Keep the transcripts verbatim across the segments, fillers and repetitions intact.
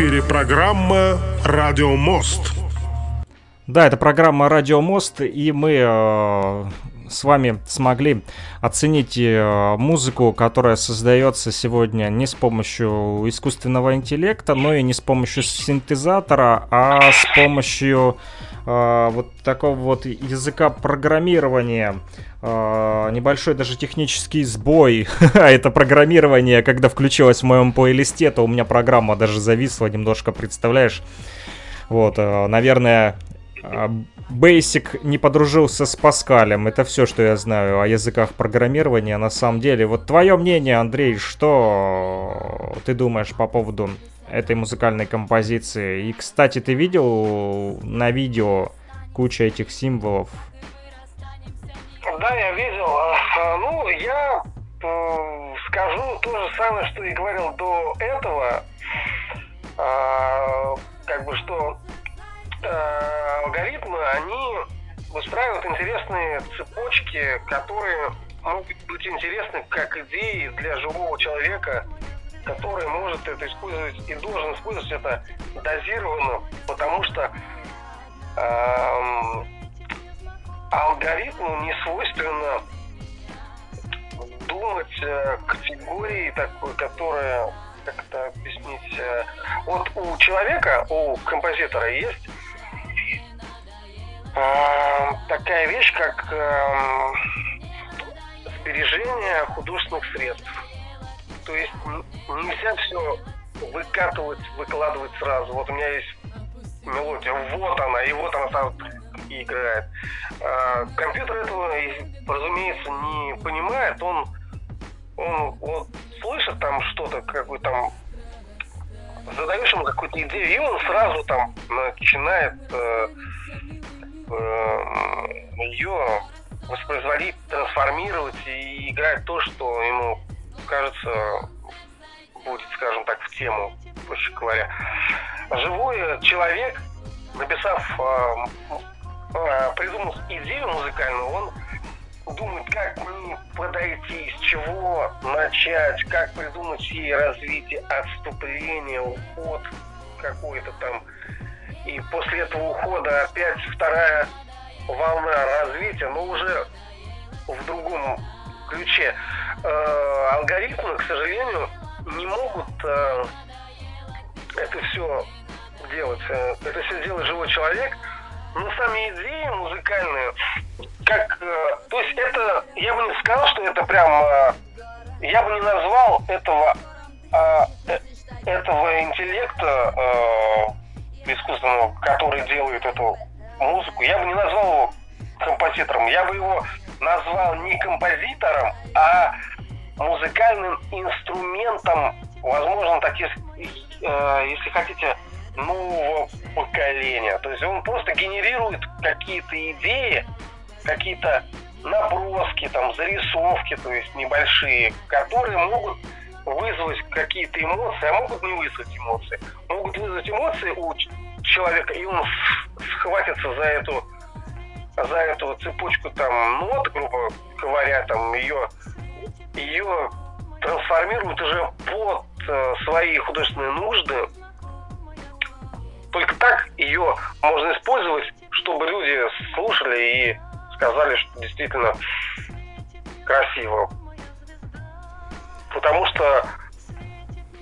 эфире программа «Радиомост». Да, это программа «Радиомост», и мы э, с вами смогли оценить э, музыку, которая создается сегодня не с помощью искусственного интеллекта, но и не с помощью синтезатора, а с помощью э, вот такого вот языка программирования. Uh, небольшой даже технический сбой. Это программирование, когда включилось в моем плейлисте, то у меня программа даже зависла немножко, представляешь? Вот, uh, наверное, uh, Basic не подружился с Паскалем. Это все, что я знаю о языках программирования на самом деле. Вот твое мнение, Андрей, что ты думаешь по поводу этой музыкальной композиции? И, кстати, ты видел на видео кучу этих символов? Да, я видел. Ну, я э, скажу то же самое, что и говорил до этого. Э, как бы, что э, алгоритмы, они выстраивают интересные цепочки, которые могут быть интересны как идеи для живого человека, который может это использовать и должен использовать это дозированно, потому что э, алгоритму не свойственно думать э, категории такой, которая, как это объяснить, э, вот у человека, у композитора есть э, такая вещь, как э, сбережение художественных средств. То есть нельзя все выкатывать, выкладывать сразу. Вот у меня есть мелодия, вот она, и вот она там и играет. А, компьютер этого, разумеется, не понимает. Он, он, он слышит там что-то, какой-то там, задаешь ему какую-то идею, и он сразу там начинает э, э, ее воспроизводить, трансформировать и играть то, что ему кажется будет, скажем так, в тему, проще говоря. Живой человек, написав, придумав идею музыкальную, он думает, как к ней подойти, с чего начать, как придумать ей развитие, отступление, уход какой-то там. И после этого ухода опять вторая волна развития, но уже в другом ключе. Алгоритмы, к сожалению, не могут это все делать. Это все делает живой человек. Но сами идеи музыкальные, как, то есть это, я бы не сказал, что это прям, я бы не назвал этого, этого интеллекта искусственного, который делает эту музыку, я бы не назвал его композитором, я бы его назвал не композитором, а музыкальным инструментом, возможно, так, если, если хотите, нового поколения. То есть он просто генерирует какие-то идеи, какие-то наброски, там, зарисовки, то есть небольшие, которые могут вызвать какие-то эмоции, а могут не вызвать эмоции. Могут вызвать эмоции у человека, и он схватится за эту, за эту цепочку там нот, грубо говоря, там ее, ее трансформируют уже под э, свои художественные нужды. Только так ее можно использовать, чтобы люди слушали и сказали, что действительно красиво. Потому что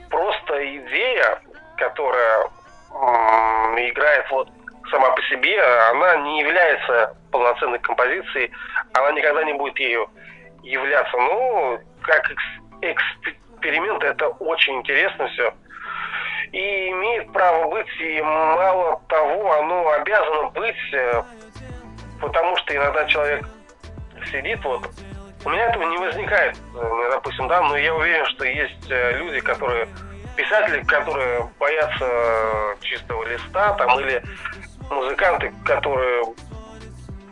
просто идея, которая играет вот сама по себе, она не является полноценной композицией, она никогда не будет ею являться. Ну, как эксперимент, это очень интересно все. И имеет право быть, и мало того, оно обязано быть, потому что иногда человек сидит, вот, у меня этого не возникает, допустим, да, но я уверен, что есть люди, которые, писатели, которые боятся чистого листа, там, или музыканты, которые,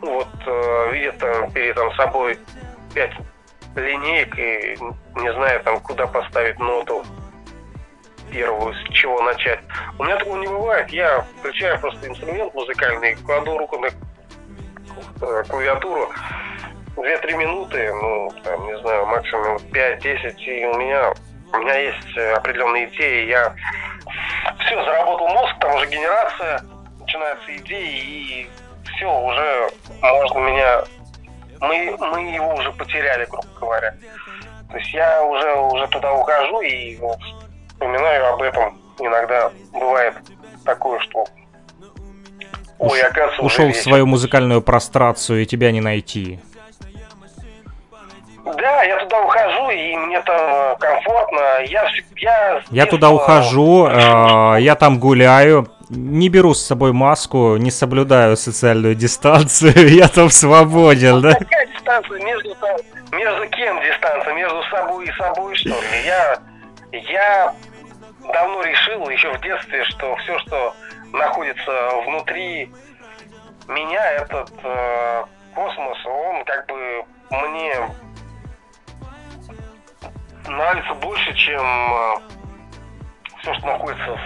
вот, видят там, перед там, собой пять линеек и не знают, там, куда поставить ноту первую, с чего начать. У меня такого не бывает. Я включаю просто инструмент музыкальный, кладу руку на клавиатуру, две-три минуты, ну, там, не знаю, максимум пять-десять, и у меня, у меня есть определенные идеи, я все, заработал мозг, там уже генерация, начинаются идеи, и все, уже можно меня... Мы, мы его уже потеряли, грубо говоря. То есть я уже, уже туда ухожу и вот, вспоминаю об этом. Иногда бывает такое, что... Ой, оказывается, ушел в свою музыкальную прострацию, и тебя не найти. Да, я туда ухожу, и мне там комфортно. Я, я, я туда ухожу, э, я там гуляю, не беру с собой маску, не соблюдаю социальную дистанцию, я там свободен, да? Какая дистанция? Между, между кем дистанция? Между собой и собой, что ли? Я, я давно решил, еще в детстве, что все, что находится внутри меня, этот э, космос, он как бы мне... нравится больше, чем э, все, что находится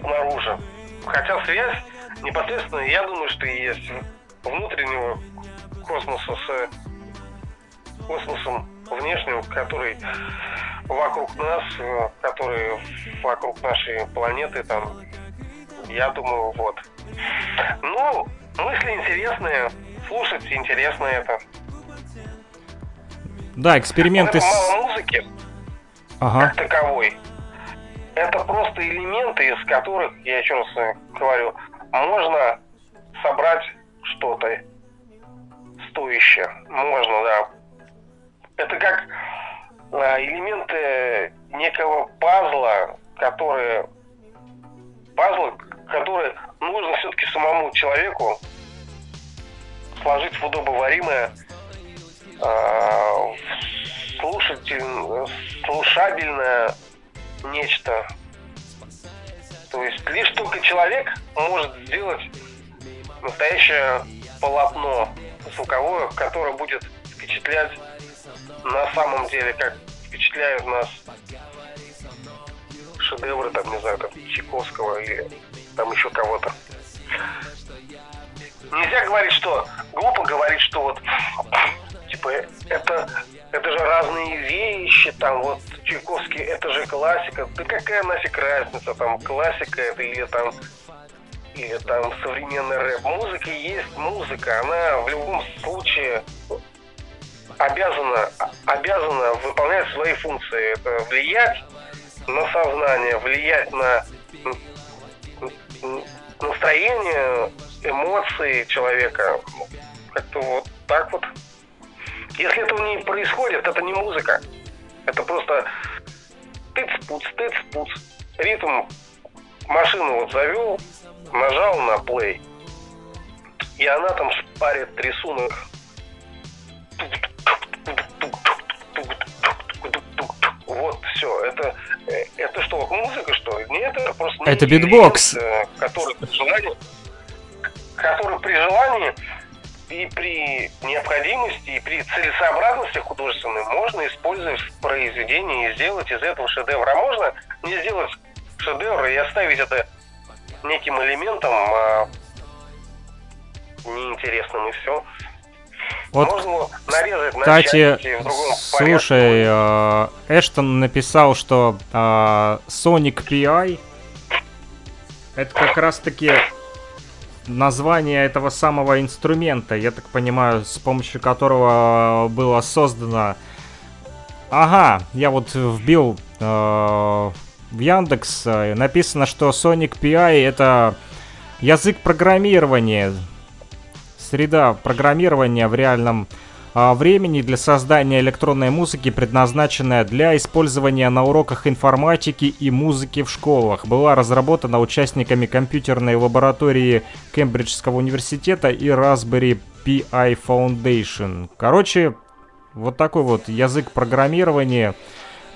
снаружи. Хотя связь непосредственно, я думаю, что и есть внутреннего космоса с космосом внешнего, который вокруг нас, который вокруг нашей планеты. Там, я думаю, вот. Ну, мысли интересные, слушать интересно это. Да, эксперименты. Это мало музыки. Ага. Как таковой. Это просто элементы, из которых, я еще раз говорю, можно собрать что-то стоящее. Можно, да. Это как элементы некого пазла, которые... Пазлы, которые нужно все-таки самому человеку сложить в удобоваримое, в слушатель, слушабельное нечто. То есть лишь только человек может сделать настоящее полотно звуковое, которое будет впечатлять на самом деле, как впечатляют нас шедевры, там, не знаю, там, Чайковского или там еще кого-то. Нельзя говорить, что... Глупо говорить, что вот... Типа, это... Это же разные вещи, там, вот, Чайковский, это же классика. Да какая нафиг разница, там, классика это или там, или там современный рэп. Музыка есть музыка, она в любом случае обязана, обязана выполнять свои функции. Это влиять на сознание, влиять на настроение, эмоции человека. Как-то вот так вот. Если этого не происходит, это не музыка. Это просто тыц-пуц, тыц-пуц. Ритм, машину вот завел, нажал на плей, и она там шпарит рисунок. Вот, все. Это, это что, музыка, что ли? Нет, это просто... Это битбокс. Который при желании... Который при желании... И при необходимости, и при целесообразности художественной можно использовать произведение и сделать из этого шедевр. А можно не сделать шедевр и оставить это неким элементом, а неинтересным, и все. Вот, можно нарезать, кстати, на в другом слушай, порядке. Эштон написал, что а, Sonic Pi это как раз-таки... название этого самого инструмента, я так понимаю, с помощью которого было создано... Ага, я вот вбил э, в Яндекс, написано, что Sonic Pi это язык программирования, среда программирования в реальном э, времени для создания электронной музыки, предназначенная для использования на уроках информатики и музыки в школах. Была разработана участниками компьютерной лаборатории Кембриджского университета и Raspberry Pi Foundation. Короче, вот такой вот язык программирования,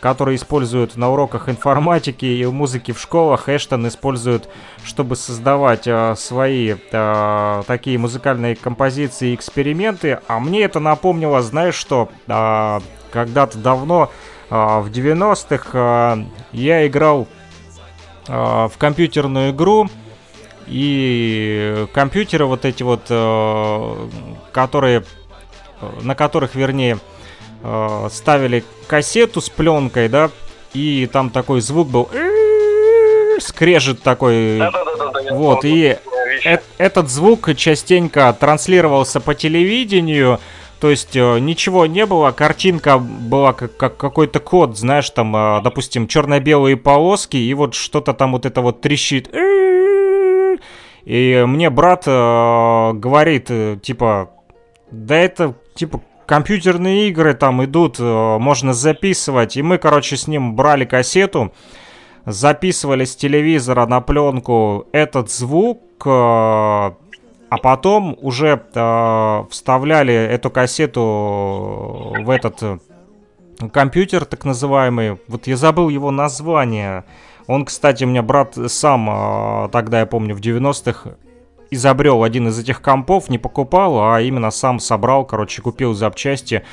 который используют на уроках информатики и музыки в школах. Эштон использует, чтобы создавать э, свои э, такие музыкальные композиции и эксперименты. А мне это напомнило, знаешь что, э, когда-то давно, э, в девяностых, э, я играл э, в компьютерную игру. И компьютеры вот эти вот, э, которые, на которых, вернее, э, ставили кассету с пленкой, да, и там такой звук был скрежет такой. Да-да-да-да. Вот, и э- этот звук частенько транслировался по телевидению. То есть ничего не было, картинка была как, как какой-то код, знаешь, там, допустим, черно-белые полоски, и вот что-то там вот это вот трещит. И мне брат э, говорит, типа, да это, типа, компьютерные игры там идут, э, можно записывать. И мы, короче, с ним брали кассету, записывали с телевизора на пленку этот звук, э, а потом уже э, вставляли эту кассету в этот компьютер, так называемый. Вот я забыл его название. Он, кстати, у меня брат сам, э, тогда, я помню, в девяностых изобрел один из этих компов, не покупал, а именно сам собрал, короче, купил запчасти,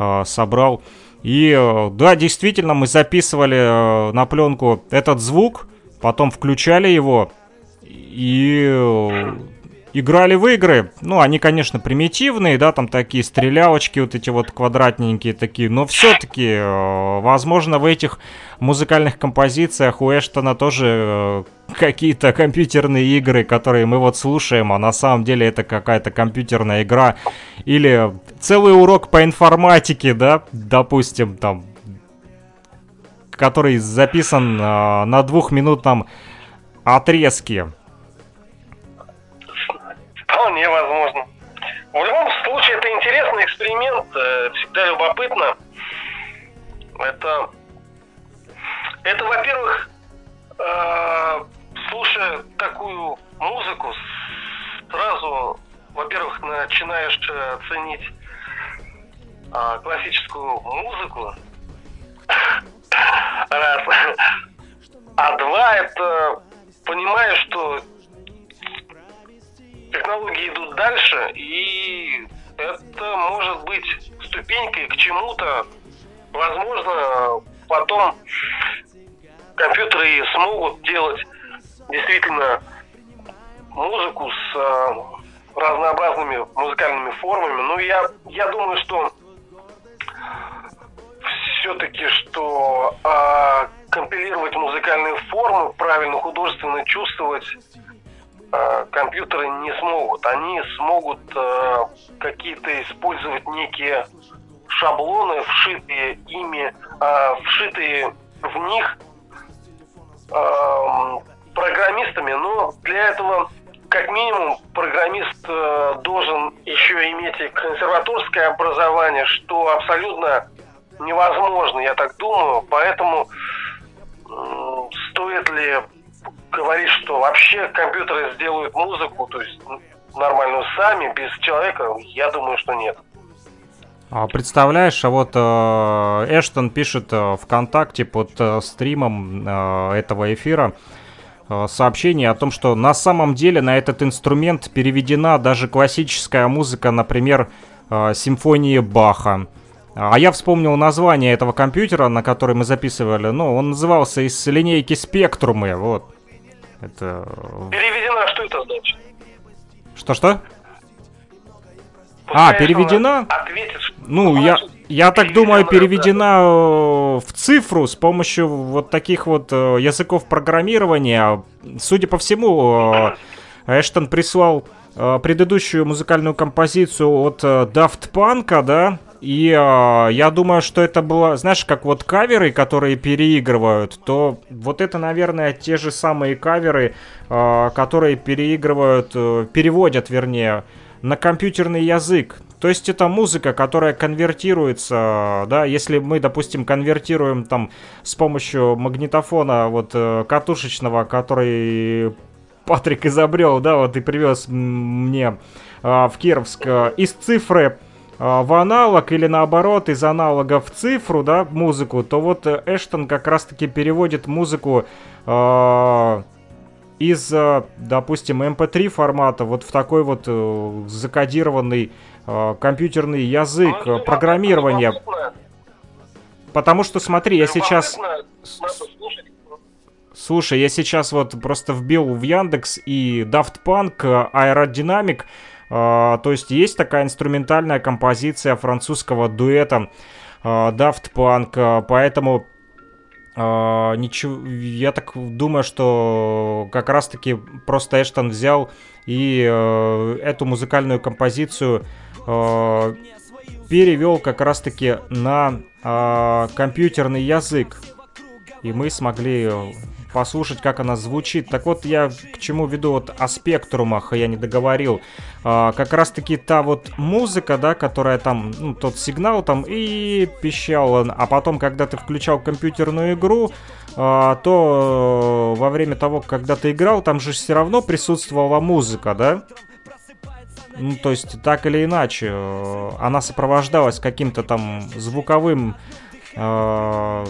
э, собрал. И, э, да, действительно, мы записывали э, на пленку этот звук, потом включали его и... Э, играли в игры. Ну, они, конечно, примитивные, да, там такие стрелялочки вот эти вот квадратненькие такие, но все-таки, э, возможно, в этих музыкальных композициях у Эштона тоже э, какие-то компьютерные игры, которые мы вот слушаем, а на самом деле это какая-то компьютерная игра. Или целый урок по информатике, да, допустим, там, который записан э, на двухминутном отрезке. Вполне возможно. В любом случае, это интересный эксперимент, всегда любопытно. Это, это, во-первых, слушая такую музыку, сразу, во-первых, начинаешь ценить классическую музыку. Раз. А два, это понимаешь, что технологии идут дальше, и это может быть ступенькой к чему-то. Возможно, потом компьютеры смогут делать действительно музыку с а, разнообразными музыкальными формами. Но я, я думаю, что все-таки, что а, компилировать музыкальные формы, правильно художественно чувствовать компьютеры не смогут. Они смогут э, какие-то использовать некие шаблоны, вшитые ими, э, вшитые в них э, программистами. Но для этого, как минимум, программист э, должен еще иметь и консерваторское образование, что абсолютно невозможно, я так думаю. Поэтому э, стоит ли говорит, что вообще компьютеры сделают музыку, то есть нормальную сами, без человека, я думаю, что нет. Представляешь, а вот Эштон пишет ВКонтакте под стримом этого эфира сообщение о том, что на самом деле на этот инструмент переведена даже классическая музыка, например, симфонии Баха. А я вспомнил название этого компьютера, на который мы записывали. Ну, он назывался из линейки Спектрумы. Вот. Это... Переведена, что это значит? Что-что? Пускай а, переведена? Ответит, что... Ну, я, я так думаю, переведена да. в цифру с помощью вот таких вот языков программирования. Судя по всему, Эштон прислал предыдущую музыкальную композицию от Daft Punk, да? И э, я думаю, что это было, знаешь, как вот каверы, которые переигрывают, то вот это, наверное, те же самые каверы, э, которые переигрывают, э, переводят, вернее, на компьютерный язык. То есть это музыка, которая конвертируется, да, если мы, допустим, конвертируем там с помощью магнитофона вот э, катушечного, который Патрик изобрел, да, вот и привез мне э, в Кировск, э, из цифры в аналог или наоборот из аналога в цифру, да, музыку, то вот Эштон как раз-таки переводит музыку э, из, допустим, эм пэ три формата вот в такой вот э, закодированный э, компьютерный язык ну, программирования. Потому что, смотри, я сейчас... Слушай, я сейчас вот просто вбил в Яндекс и Daft Punk, Aerodynamic. Uh, то есть есть такая инструментальная композиция французского дуэта uh, Daft Punk, uh, поэтому Uh, ничего, я так думаю, что как раз-таки просто Эштон взял и uh, эту музыкальную композицию uh, перевел как раз-таки на uh, компьютерный язык. И мы смогли послушать, как она звучит. Так вот, я к чему веду, вот о спектрумах я не договорил. А, как раз-таки та вот музыка, да, которая там, ну, тот сигнал там и пищал. А потом, когда ты включал компьютерную игру, а, то во время того, когда ты играл, там же все равно присутствовала музыка, да? Ну, то есть, так или иначе, она сопровождалась каким-то там звуковым... А,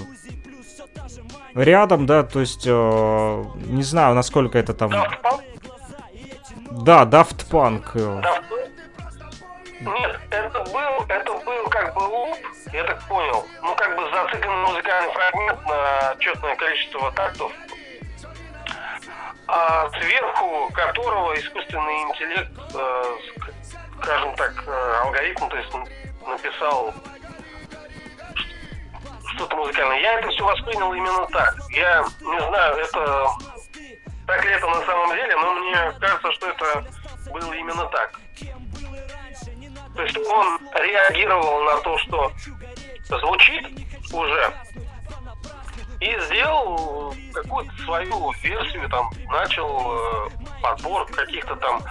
рядом, да, то есть, э, не знаю, насколько это там... Daft Punk? Да, Daft Punk. Да. Нет, это был, это был как бы луп, я так понял. Ну, как бы зациклен музыкальный фрагмент на четное количество тактов, а сверху которого искусственный интеллект, э, скажем так, алгоритм, то есть, написал... что-то музыкальное. Я это все воспринял именно так. Я не знаю, это так ли это на самом деле, но мне кажется, что это было именно так. То есть он реагировал на то, что звучит уже, и сделал какую-то свою версию, там, начал подбор каких-то там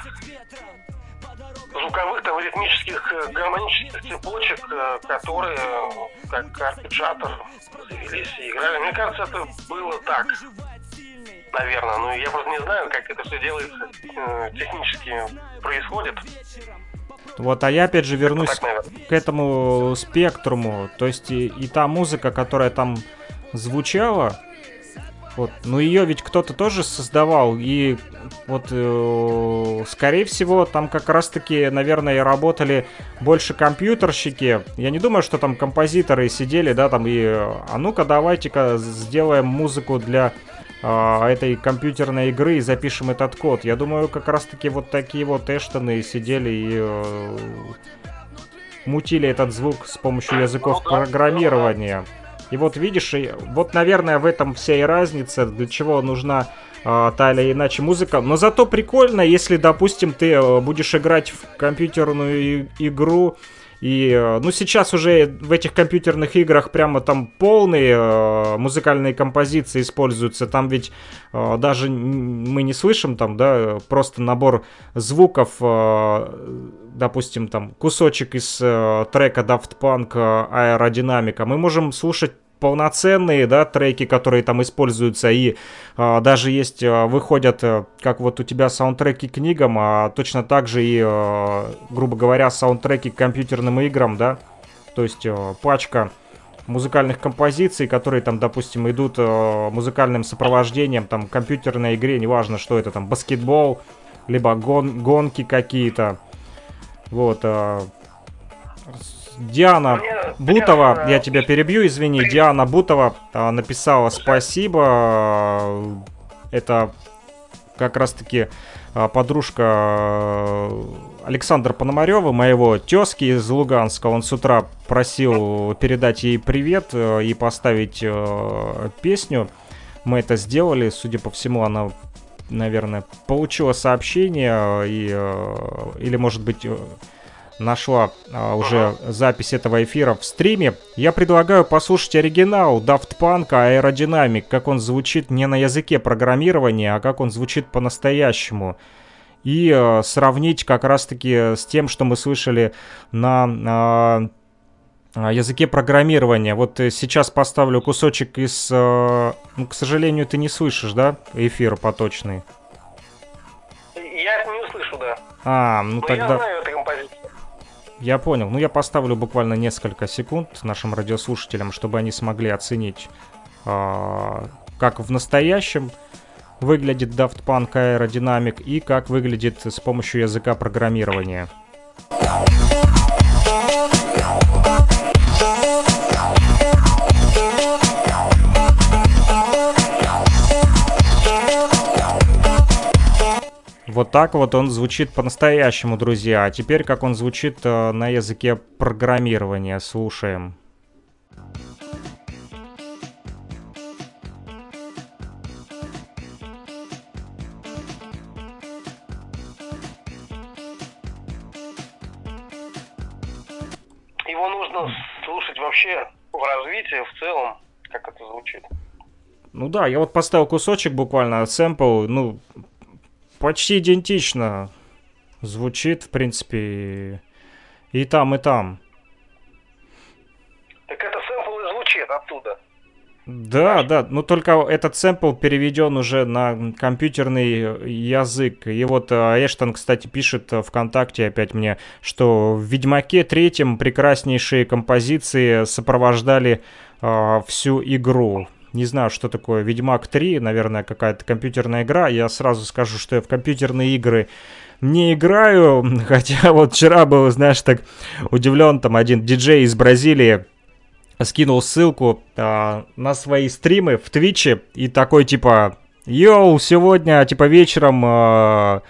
звуковых, там, ритмических, гармонических цепочек, которые как арпеджатор завелись и играли. Мне кажется, это было так, наверное. Ну, я просто не знаю, как это все делается, технически происходит. Вот, а я опять же вернусь к этому спектруму. То есть и, и та музыка, которая там звучала, вот, но ее ведь кто-то тоже создавал, и вот, э, скорее всего, там как раз-таки, наверное, работали больше компьютерщики. Я не думаю, что там композиторы сидели, да, там, и, а ну-ка, давайте-ка сделаем музыку для э, этой компьютерной игры и запишем этот код. Я думаю, как раз-таки вот такие вот Эштоны сидели и э, мутили этот звук с помощью языков программирования. И вот видишь, и вот, наверное, в этом вся и разница, для чего нужна э, та или иначе музыка. Но зато прикольно, если, допустим, ты э, будешь играть в компьютерную и- игру. И, э, ну, сейчас уже в этих компьютерных играх прямо там полные э, музыкальные композиции используются. Там ведь э, даже мы не слышим там, да, просто набор звуков, э, допустим, там кусочек из э, трека Daft Punk э, Aerodynamic. Мы можем слушать полноценные, да, треки, которые там используются, и э, даже есть, э, выходят, э, как вот у тебя саундтреки к книгам, а точно так же и, э, грубо говоря, саундтреки к компьютерным играм, да, то есть э, пачка музыкальных композиций, которые там, допустим, идут э, музыкальным сопровождением, там, компьютерной игре, неважно, что это, там, баскетбол, либо гон- гонки какие-то, вот, э, Диана Бутова, я тебя перебью, извини, Диана Бутова написала спасибо. Это как раз-таки подружка Александра Пономарёва, моего тёзки из Луганска. Он с утра просил передать ей привет и поставить песню. Мы это сделали, судя по всему, она... наверное, получила сообщение и, или, может быть, нашла а, уже ага. запись этого эфира в стриме. Я предлагаю послушать оригинал Daft Punk Aerodynamic, как он звучит не на языке программирования, а как он звучит по-настоящему. И а, сравнить как раз-таки с тем, что мы слышали на... А, языке программирования. Вот сейчас поставлю кусочек из... Ну, к сожалению, ты не слышишь, да, эфир поточный? Я это не услышу, да. А, ну Но тогда... Я знаю эту композицию. Я понял. Ну, я поставлю буквально несколько секунд нашим радиослушателям, чтобы они смогли оценить, э, как в настоящем выглядит Daft Punk Aerodynamic и как выглядит с помощью языка программирования. Вот так вот он звучит по-настоящему, друзья. А теперь, как он звучит э, на языке программирования. Слушаем. его нужно слушать вообще в развитии, в целом, как это звучит. Ну да, я вот поставил кусочек буквально, сэмпл, ну, почти идентично звучит, в принципе, и там, и там. Так это сэмпл и звучит оттуда. Да, Знаешь? да, но только этот сэмпл переведен уже на компьютерный язык. И вот Эштон, кстати, пишет ВКонтакте опять мне, что в «Ведьмаке» третьем прекраснейшие композиции сопровождали э, всю игру. Не знаю, что такое «Ведьмак три», наверное, какая-то компьютерная игра. Я сразу скажу, что я в компьютерные игры не играю, хотя вот вчера был, знаешь, так удивлен, там один диджей из Бразилии скинул ссылку а, на свои стримы в Твиче и такой типа: «Йоу, сегодня типа вечером а,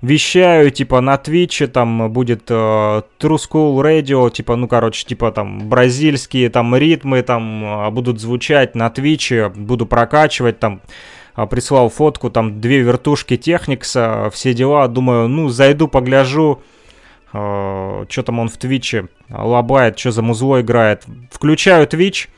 вещаю типа на Твиче, там будет а, True School Radio, типа, ну короче, типа там бразильские там ритмы там а, будут звучать на Твиче, буду прокачивать там». А, прислал фотку, там две вертушки Technics, все дела, думаю, ну зайду погляжу. Что там он в Твиче лобает, что за музло играет. Включаю Твич.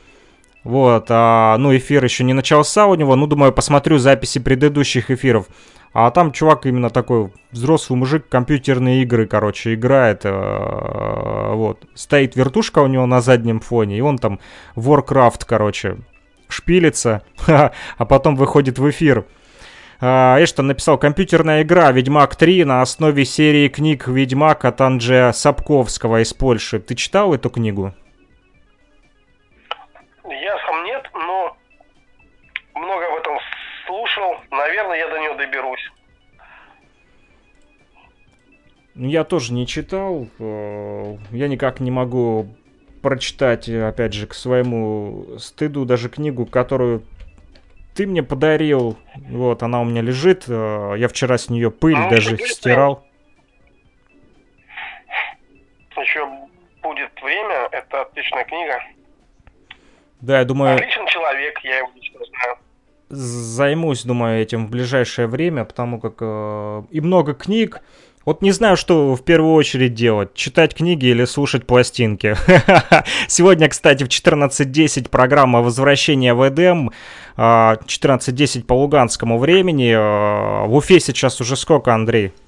Вот, а, ну эфир еще не начался у него. Ну, думаю, посмотрю записи предыдущих эфиров. А там чувак именно такой взрослый мужик, компьютерные игры, короче, играет. А, вот, стоит вертушка у него на заднем фоне. И он там Warcraft, короче, шпилится. А потом выходит в эфир. Эштон написал: «Компьютерная игра «Ведьмак три» на основе серии книг «Ведьмак» от Анджея Сапковского из Польши». Ты читал эту книгу? Я сам нет, но много об этом слушал. Наверное, я до нее доберусь. Я тоже не читал. Я никак не могу прочитать, опять же, к своему стыду даже книгу, которую... ты мне подарил, вот, она у меня лежит, я вчера с нее пыль ну, даже стирал. Еще будет время, это отличная книга. Да, я думаю... Отличный человек, я его лично знаю. Займусь, думаю, этим в ближайшее время, потому как э, и много книг. Вот не знаю, что в первую очередь делать, читать книги или слушать пластинки. Сегодня, кстати, в четырнадцать десять программа «Возвращение в Эдем», четырнадцать десять по луганскому времени. В Уфе сейчас уже сколько, Андрей?